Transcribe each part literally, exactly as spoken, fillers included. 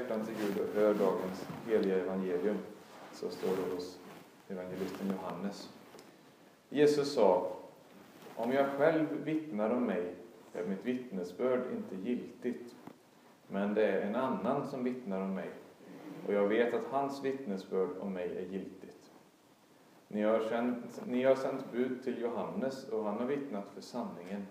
hjärtan till Gud och hör dagens heliga evangelium. Så står det hos evangelisten Johannes. Jesus sa: om jag själv vittnar om mig är mitt vittnesbörd inte giltigt. Men det är en annan som vittnar om mig, och jag vet att hans vittnesbörd om mig är giltigt. Ni har, känt, ni har sänt bud till Johannes, och han har vittnat för sanningen.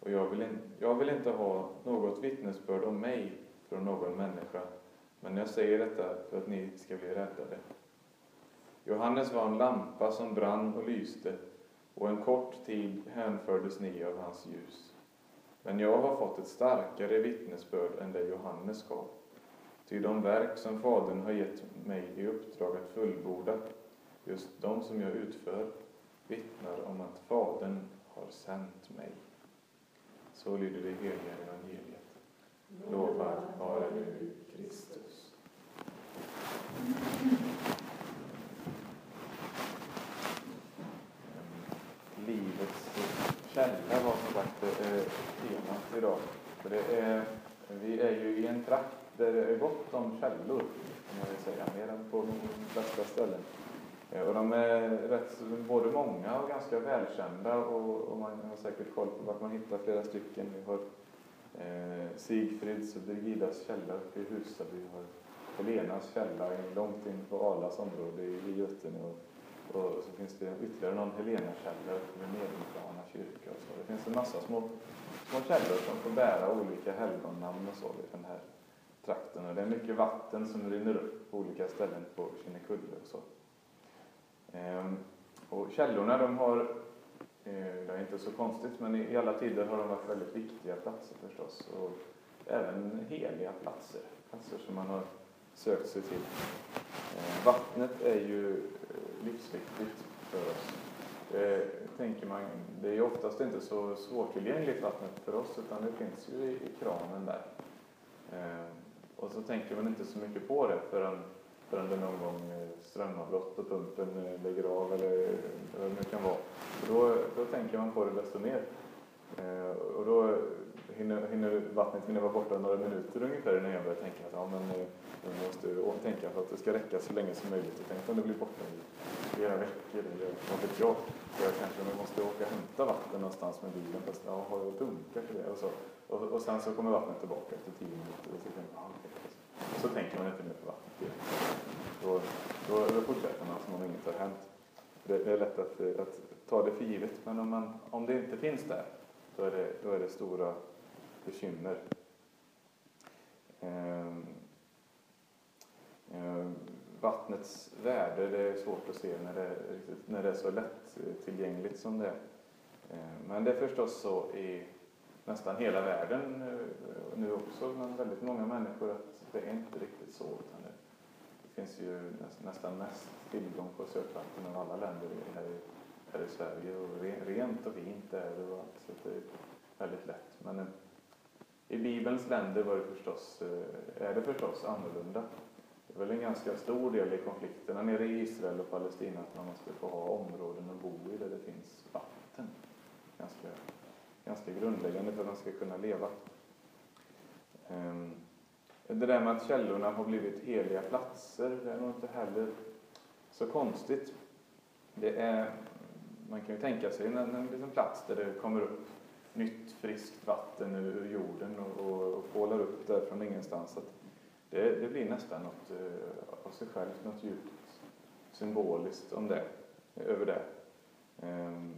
Och jag vill, in, jag vill inte ha något vittnesbörd om mig från någon människa, men jag säger detta för att ni ska bli räddade. Johannes var en lampa som brann och lyste, och en kort tid hänfördes ni av hans ljus. Men jag har fått ett starkare vittnesbörd än det Johannes gav. Ty de verk som Fadern har gett mig i uppdrag att fullborda, just de som jag utför, vittnar om att Fadern har sänt mig. Så lyder det heliga evangeliet. Lovad vare du, Kristus. Livets källa var som sagt eh, temat idag. För det är, vi är ju i en trakt där det är gott om källor, om jag vill säga, mer än på de flesta ställen. Eh, och de är rätt, både många och ganska välkända, och, och man har säkert koll på vart man hittar flera stycken. Vi har eh, Sigfrids och Brigidas källa uppe i Husaby. Vi har Helenas källa långt in på Arlas område i Götene. Och så finns det ytterligare någon Helena-källor med Medelplana kyrka och så. Det finns en massa små, små källor som får bära olika helgonnamn och så i den här trakten. Och det är mycket vatten som rinner upp på olika ställen på Kinekulle och så. Ehm, och källorna, de har, det är inte så konstigt, men i alla tider har de varit väldigt viktiga platser förstås. Och även heliga platser, platser som man har sökt sig till. Ehm, vattnet är ju livsviktigt för oss. Det tänker man, det är ju oftast inte så svårtillgängligt vattnet för oss, utan det finns ju i kranen där. Eh, och så tänker man inte så mycket på det förrän, förrän det någon gång strömavbrott och pumpen lägger av eller vad det kan vara. Då, då tänker man på det desto mer. Eh, och då hinner, hinner vattnet hinner vara borta några minuter ungefär när jag börjar tänka att ja, men jag måste tänka för att det ska räcka så länge som möjligt. Och tänk om det blir borta i flera veckor eller vad vet jag. Så jag kanske måste åka och hämta vatten någonstans med bilen. Fast ja, har jag dunkat för det? Och, så. Och, och sen så kommer vattnet tillbaka efter tio minuter. Och så, tänker man, och så tänker man inte mer på vattnet. Då, då, då fortsätter man som om inget har hänt. Det, det är lätt att, att ta det för givet. Men om, man, om det inte finns där, då är det, då är det stora bekymmer. Ehm, Vattnets värde, det är svårt att se när det, när det är så lätt tillgängligt som det är. Men det är förstås så i nästan hela världen nu också, men väldigt många människor, att det är inte riktigt så. Utan det, det finns ju nästan mest tillgång på sötvatten av alla länder här i, här i Sverige. Och rent och fint är det, så det är väldigt lätt. Men i Bibelns länder var det förstås, är det förstås annorlunda. Det är väl en ganska stor del i konflikterna nere i Israel och Palestina att man måste få ha områden att bo i där det finns vatten. Ganska, ganska grundläggande för att man ska kunna leva. Det där med att källorna har blivit heliga platser, det är nog inte heller så konstigt. Det är, man kan ju tänka sig en, en plats där det kommer upp nytt friskt vatten ur jorden och, och, och pålar upp där från ingenstans. Att Det, det blir nästan något eh, av sig självt, något djupt symboliskt om det, över det. Ehm,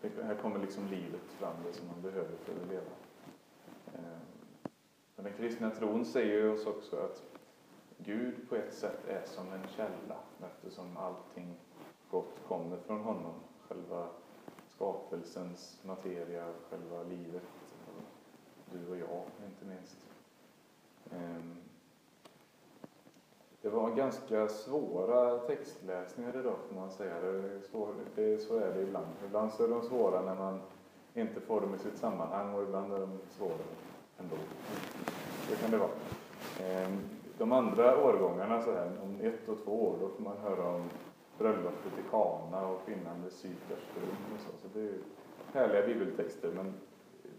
det här kommer liksom livet fram, det som man behöver för att leva. Ehm, den kristna tron säger oss också att Gud på ett sätt är som en källa, eftersom allting gott kommer från honom. Själva skapelsens materia, själva livet, du och jag inte minst. Ehm, Det var ganska svåra textläsningar idag, får man säga. Det är svår, det är, så är det ibland. Ibland så är de svåra när man inte får dem i sitt sammanhang, och ibland är de svåra ändå. Det kan det vara. De andra årgångarna, så här, om ett och två år, då får man höra om bröllopet i Kana och kvinnan vid Sydkarsbron och så. Så det är härliga bibeltexter. Men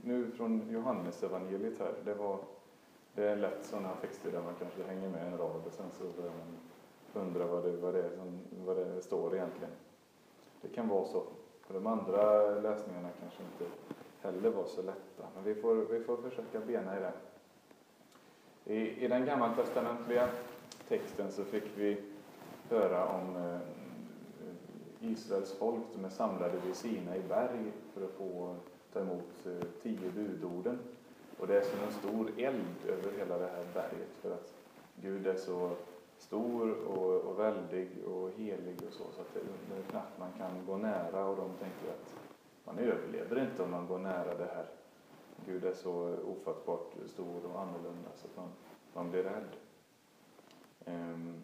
nu från Johannes evangeliet här, det var Det är lätt sådana här texter där man kanske hänger med en rad och sen så börjar man undra vad det, vad det, som, vad det står egentligen. Det kan vara så. För de andra läsningarna kanske inte heller var så lätta. Men vi får, vi får försöka bena i det. I, i den gammaltestamentliga texten så fick vi höra om eh, Israels folk som är samlade vid Sina i berg för att få ta emot eh, tio budorden. Och det är som en stor eld över hela det här berget för att Gud är så stor och, och väldig och helig och så, så att det, det är knappt man kan gå nära, och de tänker att man överlever inte om man går nära det här. Gud är så ofattbart stor och annorlunda så att man, man blir rädd. Ehm,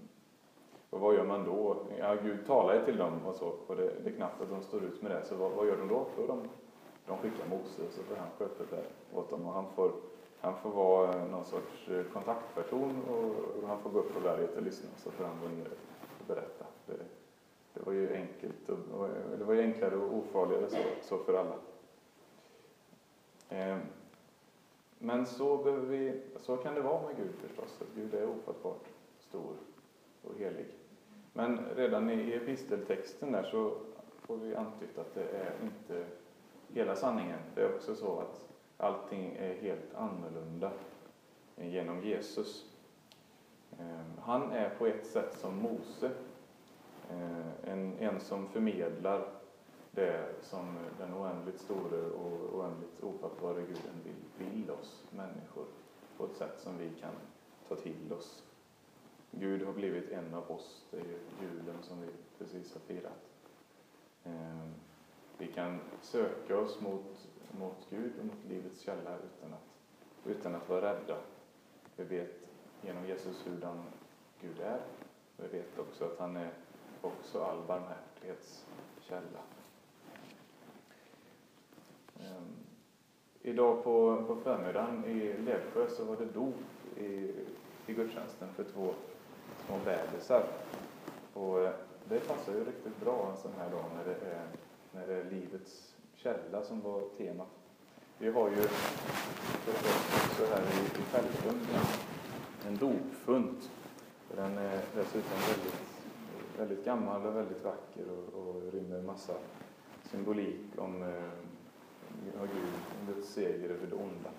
och vad gör man då? Ja, Gud talar ju till dem och så, och det, det är knappt att de står ut med det, så vad, vad gör de då? För de, de skickar Moses och han sköter det åt dem, och han får Han får vara någon sorts kontaktperson, och han får gå upp på berget och lyssna så får han gå ner och berätta. Det, det var ju enkelt och, det var ju enklare och ofarligare så, så för alla. Eh, men så, behöver vi, så kan det vara med Gud förstås, att Gud är ofattbart stor och helig. Men redan i, i episteltexten där så får vi antytt att det är inte hela sanningen. Det är också så att allting är helt annorlunda genom Jesus. Han är på ett sätt som Mose. En, en som förmedlar det som den oändligt stora och oändligt ofattbara Guden vill, vill oss människor. På ett sätt som vi kan ta till oss. Gud har blivit en av oss. Det är ju julen som vi precis har firat. Vi kan söka oss mot mot Gud och mot livets källa utan att, utan att vara rädda. Vi vet genom Jesus hur den Gud är. Vi vet också att han är också all barmhärtighets källa. Ehm, idag på, på förmiddagen i Ledsjö så var det dop i, i gudstjänsten för två små bebisar. Och det passar ju riktigt bra en sån här dag när det är, när det är livets källa som var temat. Vi har ju så här i, i Fältbunden en dopfunt. Den är dessutom väldigt, väldigt gammal och väldigt vacker och, och rymmer en massa symbolik om eh, Guds seger över det onda.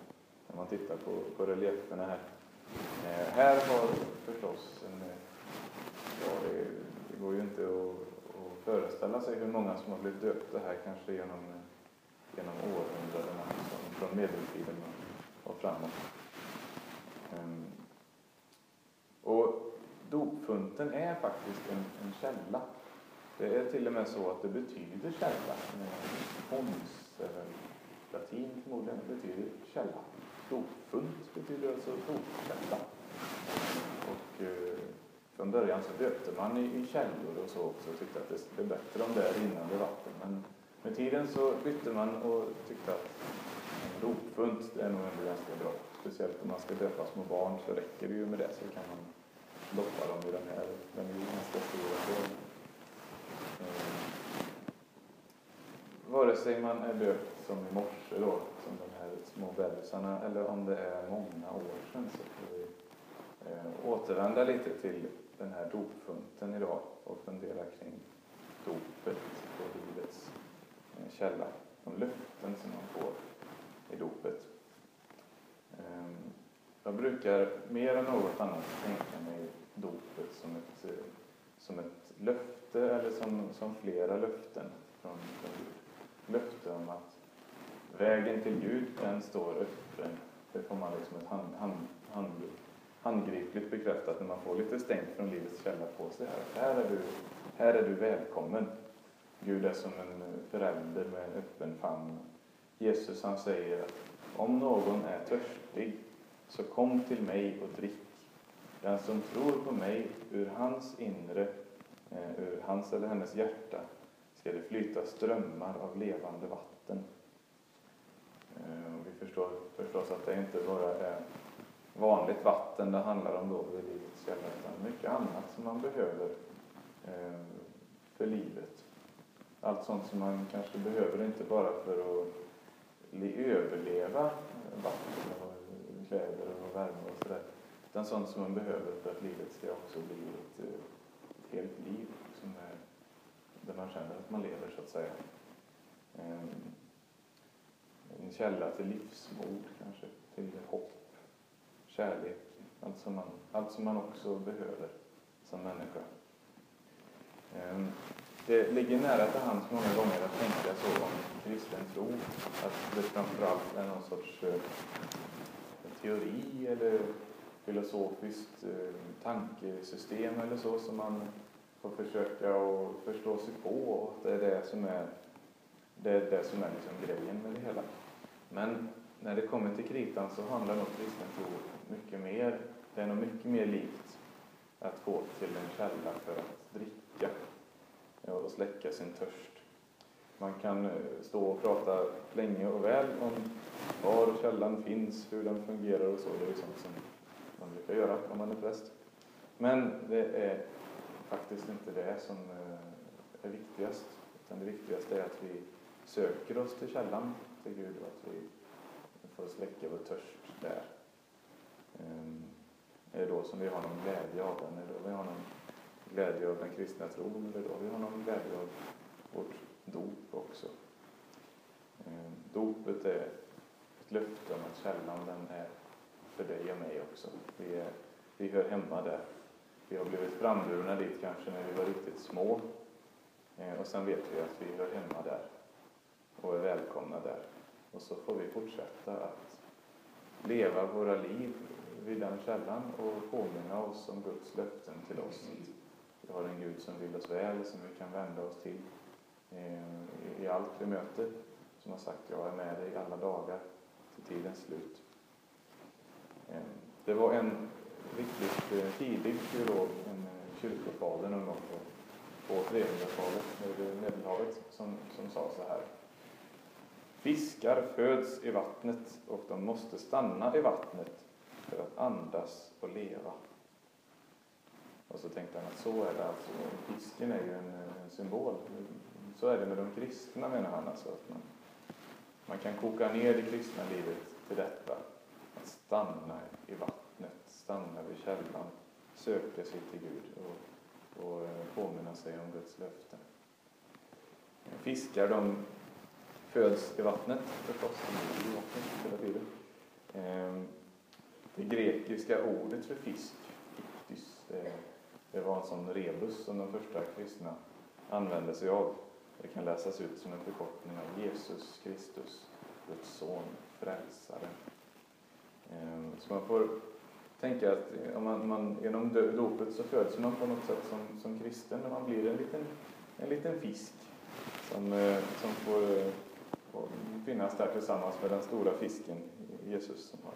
När man tittar på, på relieferna här. Eh, här har förstås en, ja, det, det går ju inte att, att föreställa sig hur många som har blivit döpta här, kanske genom genom århundradena, från medeltiden och framåt. Ehm. Och dopfunten är faktiskt en, en källa. Det är till och med så att det betyder källa. Fons, eller latin förmodligen, betyder källa. Dopfunt betyder alltså dopkälla. Och eh, från början så döpte man i, i källor och så också, och tyckte att det, det är bättre om det är rinnande vatten, men med tiden så bytte man och tyckte att dopfunt är nog ändå ganska bra. Speciellt om man ska döpa små barn så räcker det ju med det, så kan man doppa dem i den här. Den är ju ganska stor. Eh, vare sig man är döpt som i morse då, som de här små bebisarna, eller om det är många år sedan, så får vi eh, återvända lite till den här dopfunten idag och fundera kring dopet och livets källa, de löften som man får i dopet. Jag brukar mer än något annat tänka mig dopet som ett, som ett löfte, eller som, som flera löften från Gud. Löfte om att vägen till Gud, den står öppen. Det får man liksom ett hand, hand, hand, handgripligt bekräftat när man får lite stängt från livets källa på sig. Här, här, är, du, här är du välkommen. Gud är som en förälder med en öppen famn. Jesus, han säger att om någon är törstig så kom till mig och drick. Den som tror på mig, ur hans inre, ur hans eller hennes hjärta ska det flyta strömmar av levande vatten. Och vi förstår förstås att det inte bara är vanligt vatten det handlar om då vid livets källa, utan mycket annat som man behöver för livet. Allt sånt som man kanske behöver, inte bara för att överleva vatten och kläder och värme och sådär. Utan sånt som man behöver för att livet ska också bli ett, ett helt liv som är, där man känner att man lever, så att säga. En, en källa till livsmod kanske, till hopp, kärlek, allt som man, allt som man också behöver som människa. Det ligger nära till hands många gånger att tänka så om kristen tro, att det framförallt är någon sorts eh, teori eller filosofiskt eh, tankesystem eller så som man får försöka och förstå sig på, och det är det som är det, är det som är liksom grejen med det hela. Men när det kommer till kritan så handlar nog kristen tro mycket mer, det är nog mycket mer likt att gå till en källa för att dricka och släcka sin törst. Man kan stå och prata länge och väl om var källan finns, hur den fungerar och så. Det är ju sånt som man brukar göra om man är präst. Men det är faktiskt inte det som är viktigast. Utan det viktigaste är att vi söker oss till källan, till Gud, och att vi får släcka vår törst där. Det är då som vi har någon glädje av den, eller då vi har någon glädje av den kristna tron, eller då vi har någon glädje av vårt dop också. Dopet är ett löfte om att källan, den är för dig och mig också. Vi, är, vi hör hemma där. Vi har blivit framburna dit kanske när vi var riktigt små, och sen vet vi att vi hör hemma där och är välkomna där. Och så får vi fortsätta att leva våra liv vid den källan och påminna oss om Guds löften till oss. Vi har en Gud som vill oss väl, som vi kan vända oss till i allt vi möter, som har sagt: jag är med dig alla dagar till tidens slut. Det var en riktigt tidig teolog, en kyrkofader någon gång på trehundratalet vid Medelhavet, som, som sa så här: fiskar föds i vattnet och de måste stanna i vattnet för att andas och leva. Och så tänkte han att så är det alltså. Fisken är ju en, en symbol. Så är det med de kristna, menar han alltså. Att man, man kan koka ner det kristna livet till detta. Att stanna i vattnet, stanna vid källan, söka sig till Gud och, och påminna sig om Guds löften. Fiskar, de föds i vattnet förstås. I vattnet hela tiden. Det grekiska ordet för fisk, iktis, det var en sån rebus som de första kristna använde sig av. Det kan läsas ut som en förkortning av Jesus Kristus, Guds son, frälsaren. Så man får tänka att om man, man, genom dopet så föds man på något sätt som, som kristen, när man blir en liten, en liten fisk som, som får, får finnas där tillsammans med den stora fisken, Jesus, som har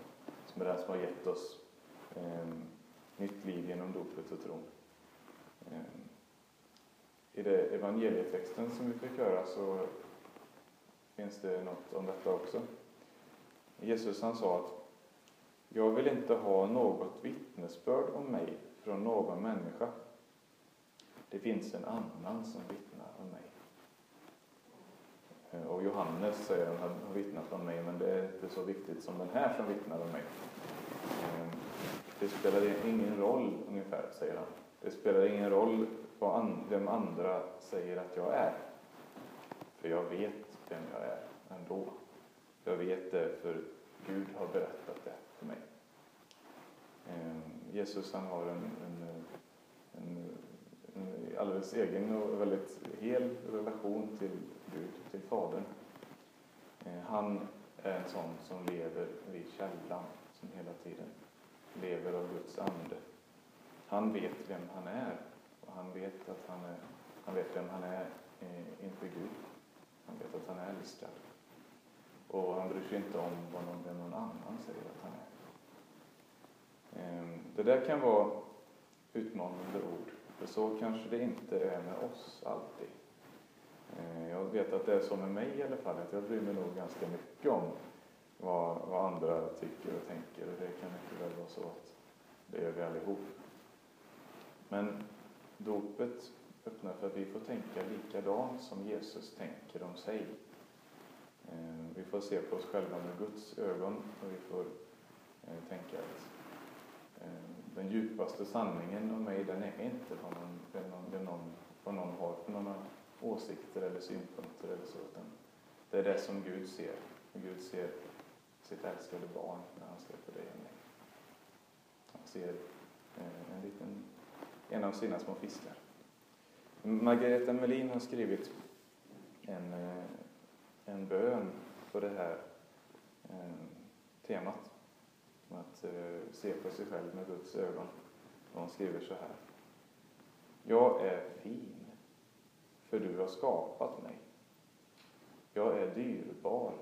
med den som har gett oss eh, nytt liv genom dopet och tron. Eh, I det evangelietexten som vi fick höra så finns det något om detta också. Jesus, han sa att jag vill inte ha något vittnesbörd om mig från någon människa. Det finns en annan som vittnar om mig. Och Johannes säger att han har vittnat om mig, men det är inte så viktigt som den här som vittnar om mig. Det spelar ingen roll ungefär, säger han. Det spelar ingen roll vad and- vem andra säger att jag är. För jag vet vem jag är ändå. Jag vet det, för Gud har berättat det för mig. Jesus, han har en, en, en, en alldeles egen och väldigt hel relation till Gud, till Fadern. Han är en sån som lever vid källan, som hela tiden lever av Guds ande. Han vet vem han är, och han vet att han är, han vet vem han är inför Gud. Han vet att han är älskad. Och han bryr sig inte om vad någon, någon annan säger att han är. Det där kan vara utmanande ord, för så kanske det inte är med oss alltid. Jag vet att det är så med mig i alla fall, att jag bryr mig nog ganska mycket om vad, vad andra tycker och tänker, och det kan mycket väl vara så att det gör vi allihop. Men dopet öppnar för att vi får tänka likadant som Jesus tänker om sig. Vi får se på oss själva med Guds ögon, och vi får Jag tänker att den djupaste sanningen om mig, den är inte vad någon, vad någon, vad någon har för några åsikter eller synpunkter eller så. Det är det som Gud ser. Gud ser sitt älskade barn när han släpper det igen. Han ser en liten, en av sina små fiskar. Margareta Melin har skrivit en, en bön för det här temat. Att se på sig själv med Guds ögon. Hon skriver så här: jag är fin, för du har skapat mig. Jag är dyrbar,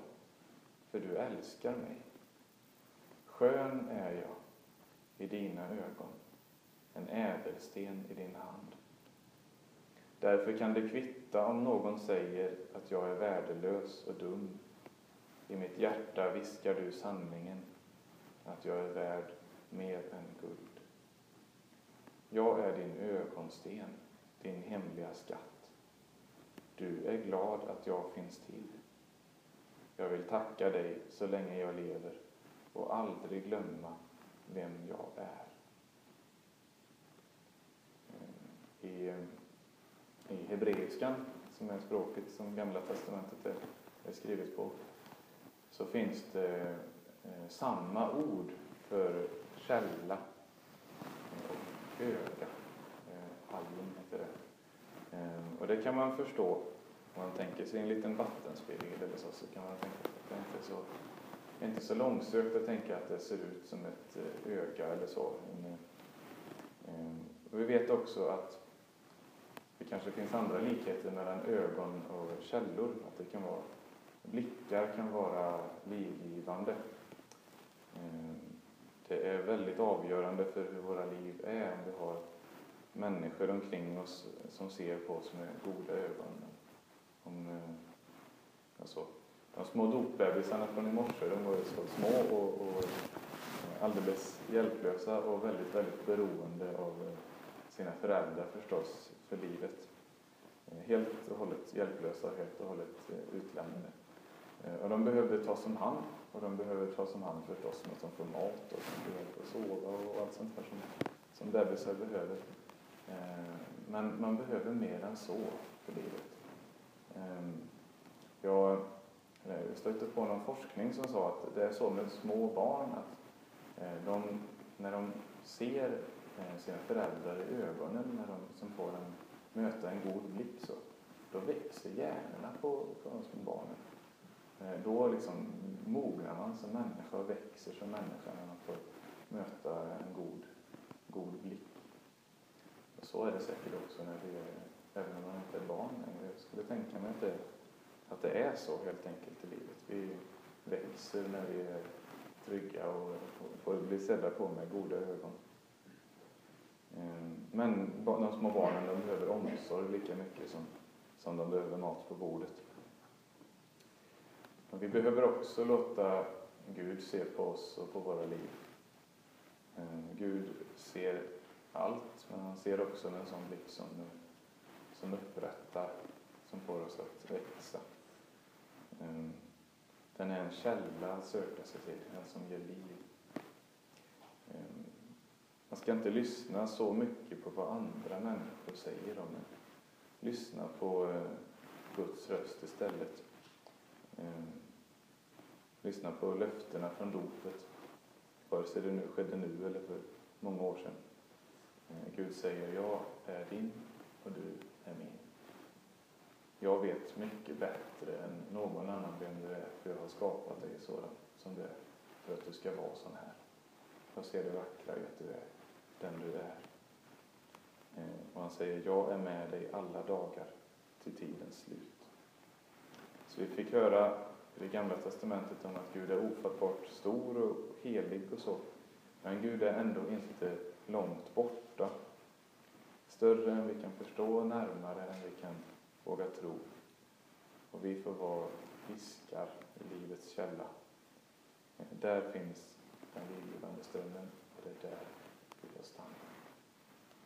för du älskar mig. Skön är jag i dina ögon, en ädelsten i din hand. Därför kan det kvitta om någon säger att jag är värdelös och dum. I mitt hjärta viskar du sanningen, att jag är värd mer än guld. Jag är din ögonsten, din hemliga skatt. Du är glad att jag finns till. Jag vill tacka dig så länge jag lever och aldrig glömma vem jag är. I, i hebreiskan, som är språket som Gamla testamentet är, är skrivet på, så finns det Eh, samma ord för källa och öga. Eh, Algen heter det. Eh, och det kan man förstå om man tänker sig en liten vattenspegel eller så, så kan man tänka att det är inte så, inte så långsökt att tänka att det ser ut som ett öga eller så. Men, eh, och vi vet också att det kanske finns andra likheter mellan ögon och källor. Att det kan vara, blickar kan vara livgivande. Det är väldigt avgörande för hur våra liv är om vi har människor omkring oss som ser på oss med goda ögon. Om, alltså, de små dopbebisarna från i morse, de var så små och, och alldeles hjälplösa och väldigt, väldigt beroende av sina föräldrar förstås för livet. Helt och hållet hjälplösa, helt och hållet utlämnade. Och de behövde ta som hand, och de behöver ta som hand förstås med att de får mat och de behöver sova och allt sånt här som, som bebisar behöver. Men man behöver mer än så för livet. Jag stötte på någon forskning som sa att det är så med små barn att de, när de ser sina föräldrar i ögonen, när de som får en möta en god blick, så då växer hjärnorna på, på de små barnen. Då liksom mognar man som människa och växer som människa när man får möta en god, god blick. Och så är det säkert också när det är, även om man inte är barn längre. Jag skulle tänka mig att det, att det är så helt enkelt i livet. Vi växer när vi är trygga och, och får bli sedda på med goda ögon. Men de små barnen, de behöver omsorg lika mycket som, som de behöver mat på bordet. Men vi behöver också låta Gud se på oss och på våra liv. Gud ser allt, men han ser också en sån blick som, som upprättar, som får oss att växa. Den är en källa att söka sig till, den som ger liv. Man ska inte lyssna så mycket på vad andra människor säger om en. Lyssna på Guds röst istället. Lyssna på löftena från dopet. Vare sig det nu skedde nu eller för många år sedan. Gud säger, jag är din och du är min. Jag vet mycket bättre än någon annan vem du är. För jag har skapat dig sådan som du är. För att du ska vara sån här. Jag ser det vackra i att du är den du är. Och han säger, jag är med dig alla dagar till tidens slut. Så vi fick höra i det Gamla testamentet om att Gud är ofattbart stor och helig och så. Men Gud är ändå inte långt borta. Större än vi kan förstå, närmare än vi kan våga tro. Och vi får vara fiskar i livets källa. Där finns den livgivande stunden, och det är där vi får stanna.